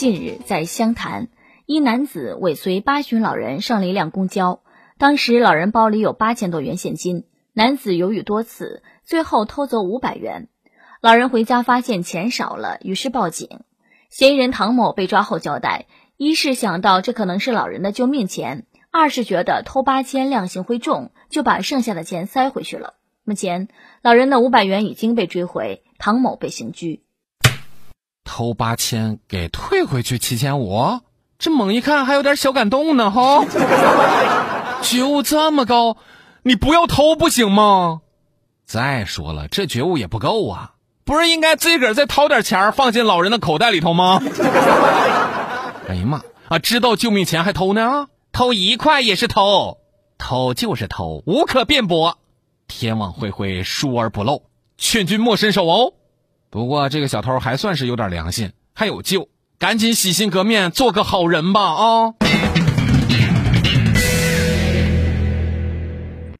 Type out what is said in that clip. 近日在湘潭，一男子尾随八旬老人上了一辆公交，当时老人包里有8000多元现金，男子犹豫多次，最后偷走500元。老人回家发现钱少了，于是报警。嫌疑人唐某被抓后交代，一是想到这可能是老人的救命钱，二是觉得偷8000量刑会重，就把剩下的钱塞回去了。目前老人的500元已经被追回，唐某被刑拘。偷8000给退回去7500，这猛一看还有点小感动呢哈。觉悟这么高，你不要偷不行吗？再说了，这觉悟也不够啊，不是应该自个儿再掏点钱放进老人的口袋里头吗？哎呀妈啊！知道救命钱还偷呢？偷1块也是偷，偷就是偷，无可辩驳。天网恢恢，疏而不漏，劝君莫伸手哦。不过这个小偷还算是有点良心，还有救，赶紧洗心革面，做个好人吧啊！